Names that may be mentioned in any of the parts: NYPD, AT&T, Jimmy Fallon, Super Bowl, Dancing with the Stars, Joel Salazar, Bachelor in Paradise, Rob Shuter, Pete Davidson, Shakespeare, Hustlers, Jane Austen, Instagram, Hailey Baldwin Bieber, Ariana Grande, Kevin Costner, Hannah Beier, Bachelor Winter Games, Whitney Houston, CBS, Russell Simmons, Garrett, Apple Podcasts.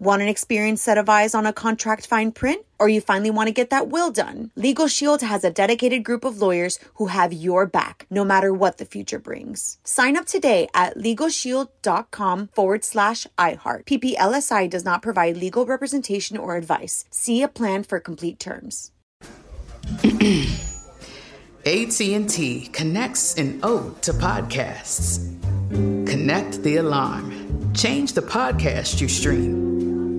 Want an experienced set of eyes on a contract fine print? Or you finally want to get that will done? LegalShield has a dedicated group of lawyers who have your back, no matter what the future brings. Sign up today at LegalShield.com/iHeart. PPLSI does not provide legal representation or advice. See a plan for complete terms. AT&T connects an ode to podcasts. Connect the alarm. Change the podcast you stream.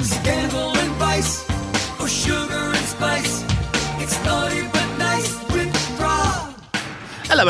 Scandal and vice, or sugar and spice. It's naughty but nice with Rob. Hello.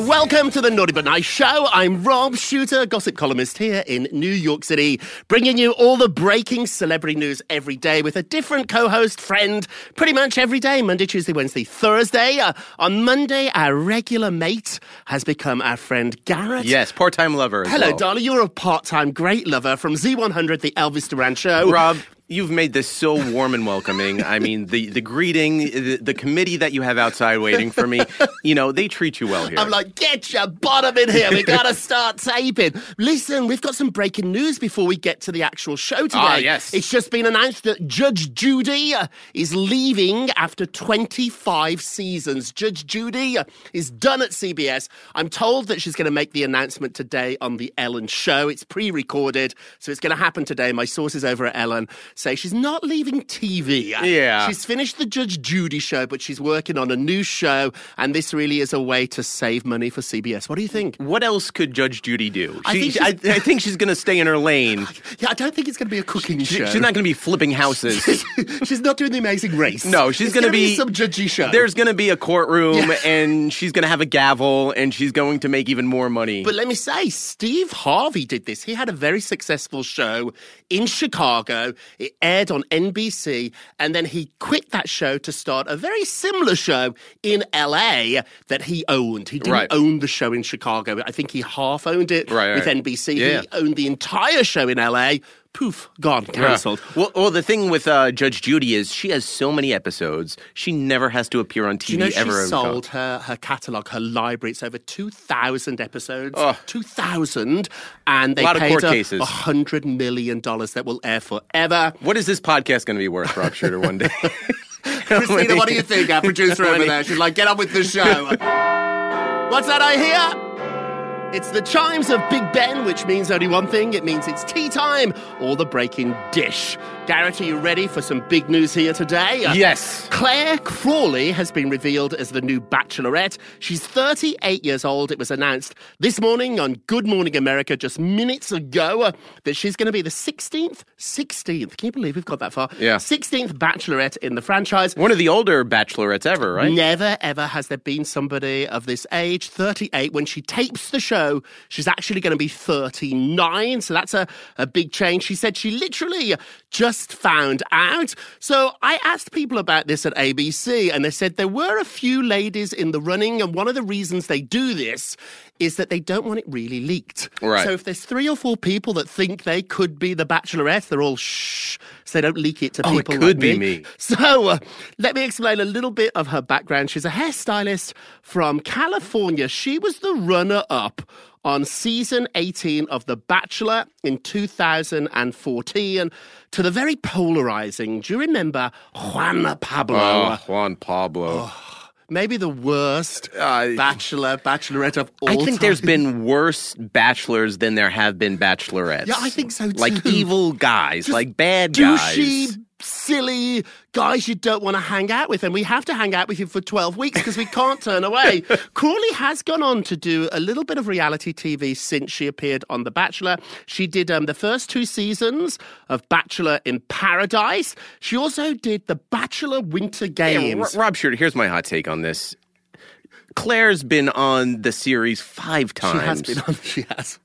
Welcome to the Naughty But Nice Show. I'm Rob Shuter, gossip columnist here in New York City, bringing you all the breaking celebrity news every day with a different co-host friend pretty much every day, Monday, Tuesday, Wednesday, Thursday. On Monday, our regular mate has become our friend Garrett. Yes, part-time lover as Hello, well. Darling. You're a part-time great lover from Z100, the Elvis Duran Show. Rob, you've made this so warm and welcoming. I mean, the greeting, the committee that you have outside waiting for me, you know, they treat you well here. I'm like, get your bottom in here. We got to start taping. Listen, we've got some breaking news before we get to the actual show today. Ah, yes. It's just been announced that Judge Judy is leaving after 25 seasons. Judge Judy is done at CBS. I'm told that she's going to make the announcement today on the Ellen show. It's pre-recorded, so it's going to happen today. My sources over at Ellen say she's not leaving TV. Yeah. She's finished the Judge Judy show, but she's working on a new show, and this really is a way to save money for CBS. What do you think? What else could Judge Judy do? I think she's going to stay in her lane. Yeah, I don't think it's going to be a cooking show. She's not going to be flipping houses. She's not doing The Amazing Race. No, she's going to be some judgy show. There's going to be a courtroom, and she's going to have a gavel, and she's going to make even more money. But let me say, Steve Harvey did this. He had a very successful show in Chicago. It aired on NBC, and then he quit that show to start a very similar show in LA that he owned. He didn't own the show in Chicago. I think he half owned it with NBC. Yeah. He owned the entire show in LA. Poof, gone, cancelled. Yeah. Well, the thing with Judge Judy is she has so many episodes, she never has to appear on TV ever. She sold her catalog, her library. It's over 2,000 episodes. Oh. 2,000. And they paid her $100 million that will air forever. What is this podcast going to be worth, Rob Shuter, one day? Christina, what do you think? Our producer over there, she's like, get on with the show. What's that I hear? It's the chimes of Big Ben, which means only one thing. It means it's tea time or the breaking dish. Garrett, are you ready for some big news here today? Yes. Clare Crawley has been revealed as the new Bachelorette. She's 38 years old. It was announced this morning on Good Morning America just minutes ago that she's going to be the 16th. Can you believe we've got that far? Yeah. 16th Bachelorette in the franchise. One of the older Bachelorettes ever, right? Never, ever has there been somebody of this age, 38, when she tapes the show. She's actually going to be 39, so that's a big change. She said she literally just found out. So I asked people about this at ABC, and they said there were a few ladies in the running, and one of the reasons they do this is that they don't want it really leaked. Right. So if there's 3 or 4 people that think they could be the Bachelorette, they're all shh, so they don't leak it to people like me. Oh, it could be me. So let me explain a little bit of her background. She's a hairstylist from California. She was the runner-up on season 18 of The Bachelor in 2014 to the very polarizing, do you remember, Juan Pablo? Oh, Juan Pablo. Oh. Maybe the worst bachelorette of all time. I think there's been worse bachelors than there have been bachelorettes. Yeah, I think so too. Like evil guys, just like bad guys. Douchey, silly guys you don't want to hang out with. And we have to hang out with you for 12 weeks because we can't turn away. Crawley has gone on to do a little bit of reality TV since she appeared on The Bachelor. She did the first 2 seasons of Bachelor in Paradise. She also did The Bachelor Winter Games. Rob Shuter, here's my hot take on this. Claire's been on the series 5 times. She has.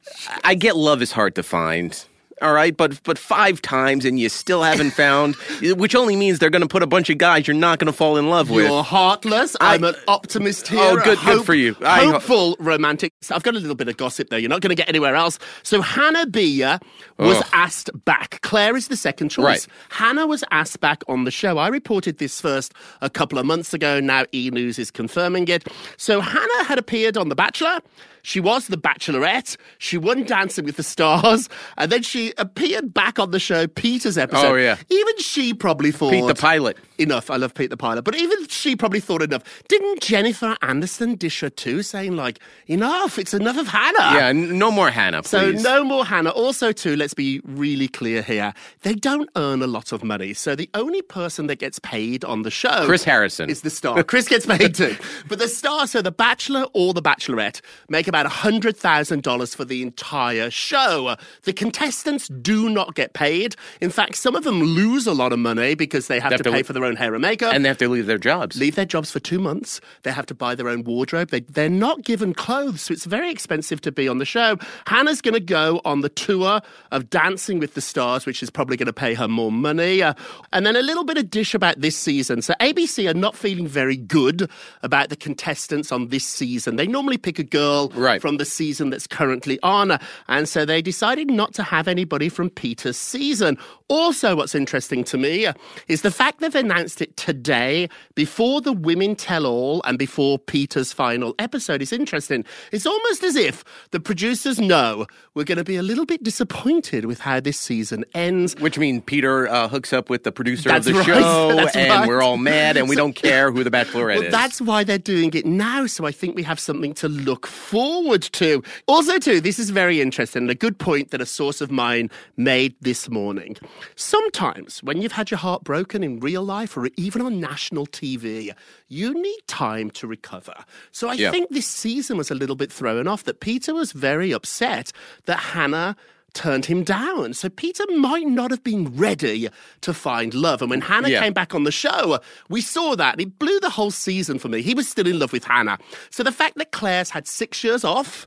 I get Love Is Hard to Find. All right, but 5 times and you still haven't found, which only means they're going to put a bunch of guys you're not going to fall in love with. You're heartless. I'm an optimist here. Oh, good for you. Hopeful romantic. I've got a little bit of gossip there. You're not going to get anywhere else. So Hannah Beier was asked back. Claire is the second choice. Right. Hannah was asked back on the show. I reported this first a couple of months ago. Now E! News is confirming it. So Hannah had appeared on The Bachelor. She was the Bachelorette. She won Dancing with the Stars. And then she appeared back on the show, Peter's episode. Oh, yeah. Even she probably thought... Pete the Pilot. Enough. I love Pete the Pilot. But even she probably thought enough. Didn't Jennifer Aniston dish her too, saying, like, enough, it's enough of Hannah? Yeah, no more Hannah, please. So no more Hannah. Also, too, let's be really clear here. They don't earn a lot of money. So the only person that gets paid on the show... Chris Harrison. ...is the star. Chris gets paid too. But the star, so the Bachelor or the Bachelorette, make about $100,000 for the entire show. The contestants do not get paid. In fact, some of them lose a lot of money because they have to pay for their own hair and makeup. And they have to leave their jobs. Leave their jobs for 2 months. They have to buy their own wardrobe. They're not given clothes, so it's very expensive to be on the show. Hannah's going to go on the tour of Dancing with the Stars, which is probably going to pay her more money. And then a little bit of dish about this season. So ABC are not feeling very good about the contestants on this season. They normally pick a girl... Right. From the season that's currently on. And so they decided not to have anybody from Peter's season. Also, what's interesting to me is the fact they've announced it today before the Women Tell All and before Peter's final episode. It's interesting. It's almost as if the producers know we're going to be a little bit disappointed with how this season ends. Which means Peter hooks up with the producer of the show and we're all mad and we don't care who the Bachelorette is. That's why they're doing it now. So I think we have something to look forward to. Also, too, this is very interesting and a good point that a source of mine made this morning. Sometimes when you've had your heart broken in real life or even on national TV, you need time to recover. So I think this season was a little bit thrown off that Peter was very upset that Hannah turned him down. So Peter might not have been ready to find love. And when Hannah came back on the show, we saw that. It blew the whole season for me. He was still in love with Hannah. So the fact that Claire's had 6 years off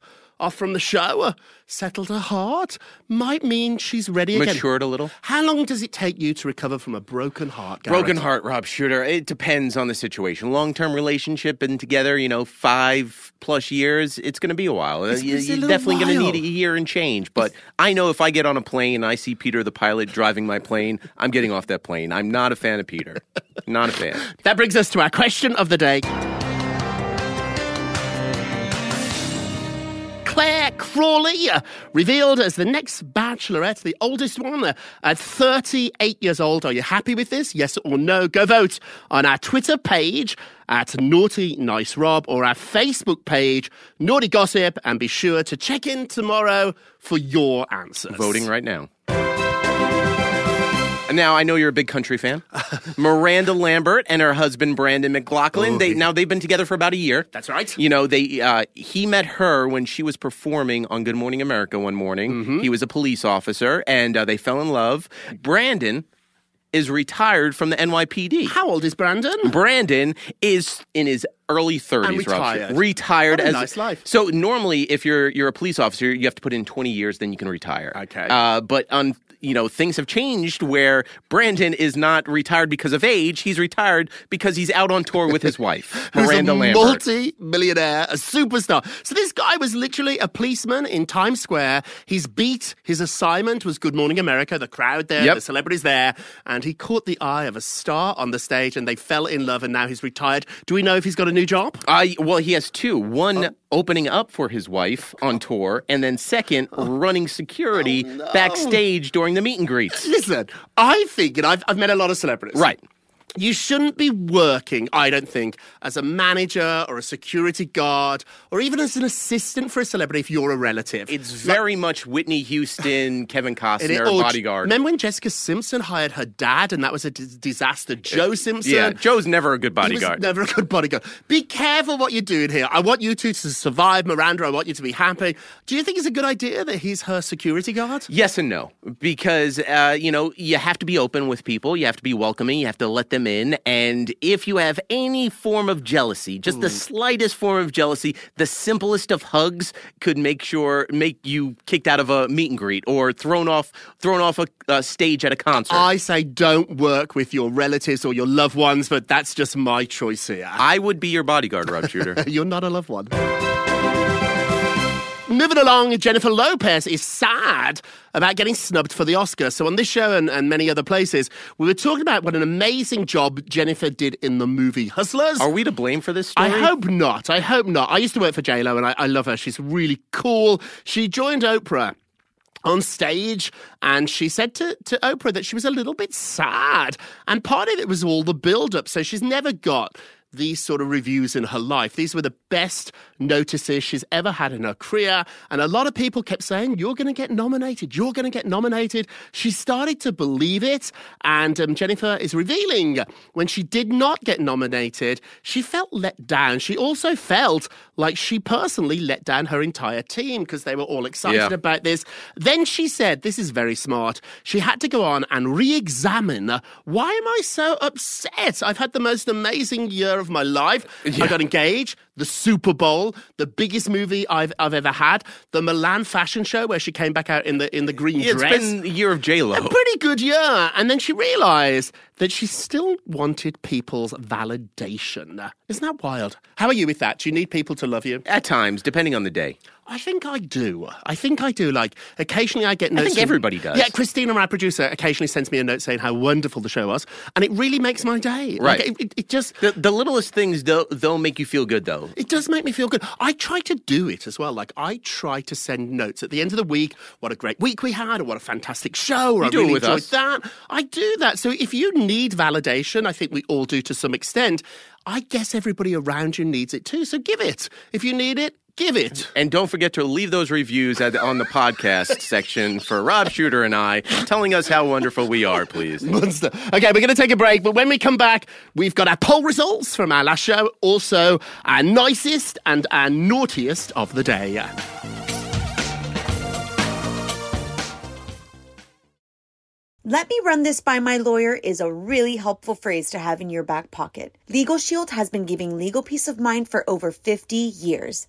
from the show, settled her heart, might mean she's ready again. Matured a little. How long does it take you to recover from a broken heart, Garrett? Broken heart, Rob Shuter. It depends on the situation. Long-term relationship and together, 5+ years, it's going to be a while. You're definitely going to need a year and change. But I know if I get on a plane and I see Peter the Pilot driving my plane, I'm getting off that plane. I'm not a fan of Peter. Not a fan. That brings us to our question of the day. Clare Crawley, revealed as the next Bachelorette, the oldest one, at 38 years old. Are you happy with this? Yes or no? Go vote on our Twitter page at Naughty Nice Rob or our Facebook page, Naughty Gossip, and be sure to check in tomorrow for your answers. Voting right now. Now, I know you're a big country fan. Miranda Lambert and her husband, Brendan McLoughlin, they've been together for about a year. That's right. You know, he met her when she was performing on Good Morning America one morning. Mm-hmm. He was a police officer, and they fell in love. Brendan is retired from the NYPD. How old is Brendan? Brendan is in his early 30s, and retired. Rob. Retired. What a nice life. So normally, if you're a police officer, you have to put in 20 years, then you can retire. Okay. But things have changed where Brendan is not retired because of age. He's retired because he's out on tour with his wife, Miranda Lambert. Who's a multi-millionaire, a superstar. So this guy was literally a policeman in Times Square. His beat, his assignment was Good Morning America, the crowd there, the celebrities there. And he caught the eye of a star on the stage and they fell in love and now he's retired. Do we know if he's got a new job? Well, he has two. One, opening up for his wife on tour, and then second, running security backstage during the meet and greets. Listen, I think, and I've met a lot of celebrities. Right. You shouldn't be working, I don't think, as a manager or a security guard or even as an assistant for a celebrity if you're a relative. It's very much Whitney Houston, Kevin Costner, Bodyguard. Remember when Jessica Simpson hired her dad and that was a disaster? Joe Simpson? Yeah, Joe's never a good bodyguard. He was never a good bodyguard. Be careful what you're doing here. I want you two to survive, Miranda. I want you to be happy. Do you think it's a good idea that he's her security guard? Yes and no. Because, you have to be open with people. You have to be welcoming. You have to let them in, and if you have any form of jealousy, just the slightest form of jealousy, the simplest of hugs could make you kicked out of a meet and greet or thrown off a stage at a concert. I say don't work with your relatives or your loved ones, but that's just my choice here. I would be your bodyguard, Rob Shuter. You're not a loved one. Moving along, Jennifer Lopez is sad about getting snubbed for the Oscar. So on this show and many other places, we were talking about what an amazing job Jennifer did in the movie Hustlers. Are we to blame for this story? I hope not. I used to work for J-Lo and I love her. She's really cool. She joined Oprah on stage, and she said to Oprah that she was a little bit sad. And part of it was all the build-up, so she's never got these sort of reviews in her life. These were the best notices she's ever had in her career. And a lot of people kept saying, you're going to get nominated. You're going to get nominated. She started to believe it. And Jennifer is revealing when she did not get nominated, she felt let down. She also felt like she personally let down her entire team because they were all excited about this. Then she said, this is very smart. She had to go on and re-examine. Why am I so upset? I've had the most amazing year of my life. Yeah. I got engaged, the Super Bowl, the biggest movie I've ever had, the Milan fashion show where she came back out in the green dress. It's been a year of J-Lo. A pretty good year. And then she realized that she still wanted people's validation. Isn't that wild? How are you with that? Do you need people to love you? At times, depending on the day. I think I do. Like, occasionally I get notes. I think everybody does. Yeah, Christina, our producer, occasionally sends me a note saying how wonderful the show was, and it really makes my day. Right. Like, it just... The littlest things, they'll make you feel good, though. It does make me feel good. I try to do it as well. Like, I try to send notes at the end of the week, what a great week we had, or what a fantastic show, or I really enjoyed that. I do that. So if you need validation, I think we all do to some extent, I guess everybody around you needs it too, so give it. If you need it, give it. And don't forget to leave those reviews on the podcast section for Rob Shuter and I, telling us how wonderful we are, please. Monster. Okay, we're going to take a break, but when we come back, we've got our poll results from our last show, also our nicest and our naughtiest of the day. Let me run this by my lawyer is a really helpful phrase to have in your back pocket. LegalShield has been giving legal peace of mind for over 50 years.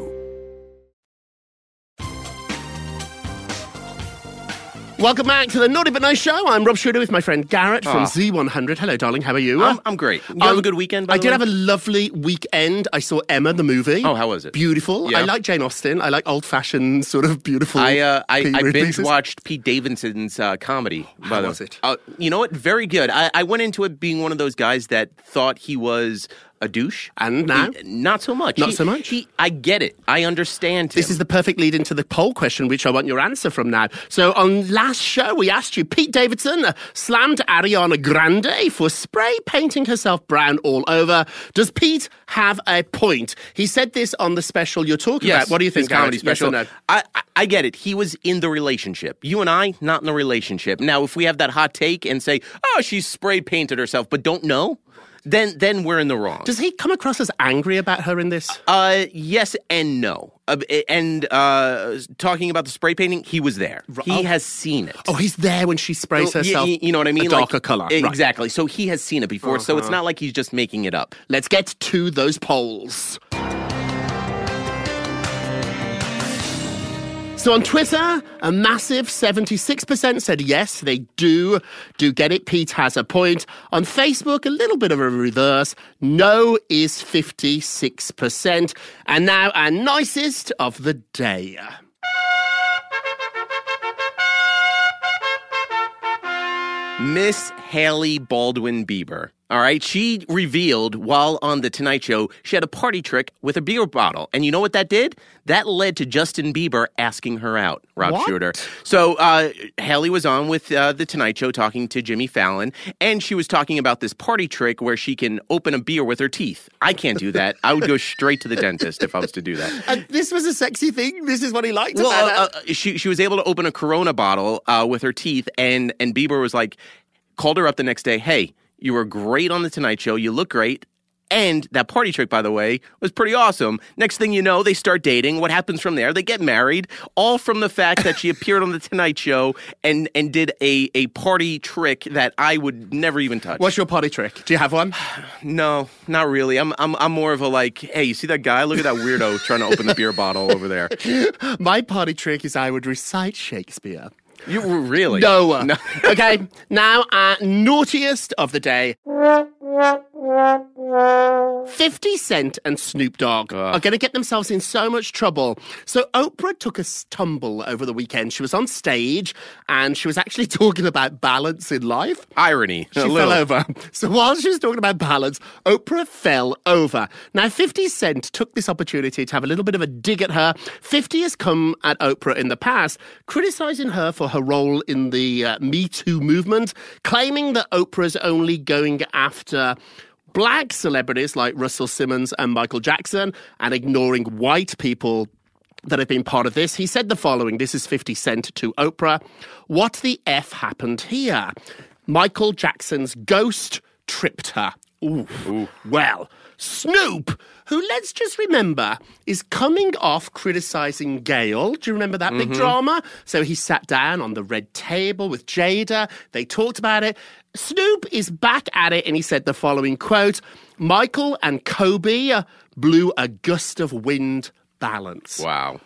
Welcome back to the Naughty But Nice Show. I'm Rob Shuter with my friend Garrett from Z100. Hello, darling. How are you? I'm great. You have a good weekend, by the way? I did have a lovely weekend. I saw Emma, the movie. Oh, how was it? Beautiful. Yeah. I like Jane Austen. I like old-fashioned, sort of beautiful. I binge-watched Pete Davidson's comedy. How was it? You know what? Very good. I went into it being one of those guys that thought he was a douche. And now? Not so much. I get it. I understand him. This is the perfect lead into the poll question, which I want your answer from now. So on last show, we asked you, Pete Davidson slammed Ariana Grande for spray painting herself brown all over. Does Pete have a point? He said this on the special you're talking about. What do you think? His comedy special. Yes or no? I get it. He was in the relationship. You and I, not in the relationship. Now, if we have that hot take and say, oh, she spray painted herself, but don't know, Then we're in the wrong. Does he come across as angry about her in this? Yes and no. Talking about the spray painting, he was there. He has seen it. Oh, he's there when she sprays herself. You know what I mean? A darker color. Exactly. Right. So he has seen it before. So it's not like he's just making it up. Let's get to those polls. So on Twitter, a massive 76% said yes, they do get it. Pete has a point. On Facebook, a little bit of a reverse. No is 56%. And now our nicest of the day. Miss Hailey Baldwin Bieber. All right, she revealed while on the Tonight Show, she had a party trick with a beer bottle. And you know what that did? That led to Justin Bieber asking her out, Rob Shuter. So Hailey was on with the Tonight Show talking to Jimmy Fallon, and she was talking about this party trick where she can open a beer with her teeth. I can't do that. I would go straight to the dentist if I was to do that. And this was a sexy thing? This is what he liked about her? She was able to open a Corona bottle with her teeth, and Bieber was like, called her up the next day, hey, you were great on The Tonight Show. You look great. And that party trick, by the way, was pretty awesome. Next thing you know, they start dating. What happens from there? They get married, all from the fact that she appeared on the Tonight Show and did a party trick that I would never even touch. What's your party trick? Do you have one? No, not really. I'm more of a like, hey, you see that guy? Look at that weirdo trying to open the beer bottle over there. My party trick is I would recite Shakespeare. You really? No. Okay, now our naughtiest of the day. 50 Cent and Snoop Dogg are going to get themselves in so much trouble. So Oprah took a stumble over the weekend. She was on stage and she was actually talking about balance in life. Irony. She fell over. So while she was talking about balance, Oprah fell over. Now 50 Cent took this opportunity to have a little bit of a dig at her. 50 has come at Oprah in the past, criticizing her for her role in the Me Too movement, claiming that Oprah's only going after black celebrities like Russell Simmons and Michael Jackson and ignoring white people that have been part of this. He said the following, this is 50 Cent to Oprah, "What the F happened here? Michael Jackson's ghost tripped her." Ooh. Well, Snoop, who let's just remember is coming off criticising Gayle. Do you remember that big drama? So he sat down on the red table with Jada. They talked about it. Snoop is back at it and he said the following, quote, "Michael and Kobe blew a gust of wind balance." Wow.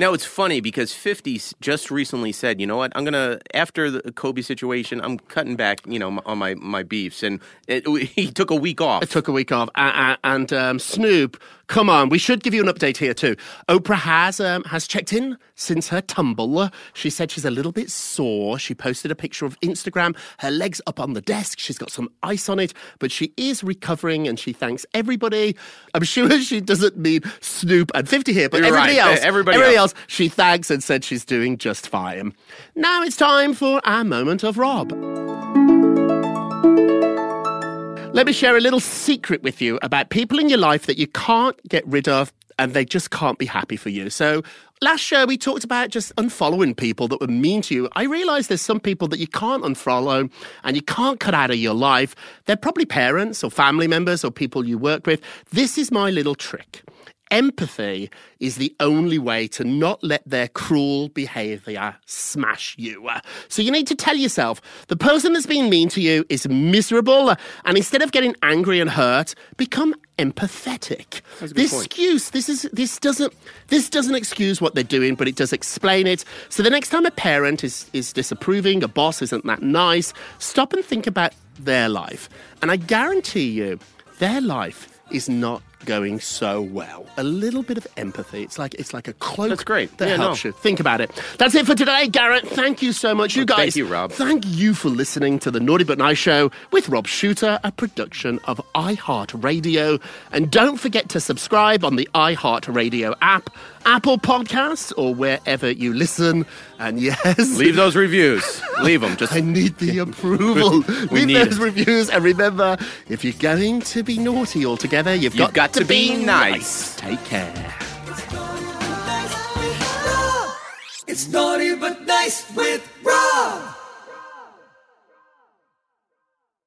Now, it's funny because 50 just recently said, you know what, I'm going to, after the Kobe situation, I'm cutting back, you know, on my beefs. And he took a week off. It took a week off. And Snoop, come on, we should give you an update here too. Oprah has checked in since her tumble. She said she's a little bit sore. She posted a picture of Instagram, her legs up on the desk. She's got some ice on it, but she is recovering and she thanks everybody. I'm sure she doesn't mean Snoop and 50 here, but you're everybody right. Else. Everybody else, she thanks and said she's doing just fine. Now it's time for our moment of Rob. Let me share a little secret with you about people in your life that you can't get rid of and they just can't be happy for you. So last show we talked about just unfollowing people that were mean to you. I realise there's some people that you can't unfollow and you can't cut out of your life. They're probably parents or family members or people you work with. This is my little trick. Empathy is the only way to not let their cruel behaviour smash you. So you need to tell yourself, the person that's been mean to you is miserable, and instead of getting angry and hurt, become empathetic. This doesn't excuse what they're doing, but it does explain it. So the next time a parent is disapproving, a boss isn't that nice, stop and think about their life. And I guarantee you, their life is not going so well. A little bit of empathy. It's like a cloak that helps you. Think about it. That's it for today, Garrett. Thank you so much, you guys. Thank you, Rob. Thank you for listening to The Naughty But Nice Show with Rob Shuter, a production of iHeartRadio. And don't forget to subscribe on the iHeartRadio app, Apple Podcasts, or wherever you listen. And yes, leave those reviews. Leave them. Just I need the approval. Leave those reviews. And remember, if you're going to be naughty altogether, you've got to be nice. Take care. It's Naughty But Nice with Rob.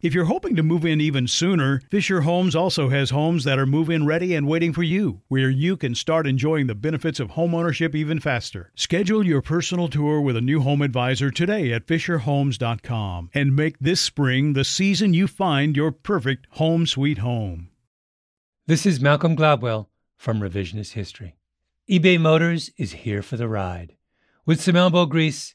If you're hoping to move in even sooner, Fisher Homes also has homes that are move-in ready and waiting for you, where you can start enjoying the benefits of homeownership even faster. Schedule your personal tour with a new home advisor today at fisherhomes.com and make this spring the season you find your perfect home sweet home. This is Malcolm Gladwell from Revisionist History. eBay Motors is here for the ride. With some elbow grease,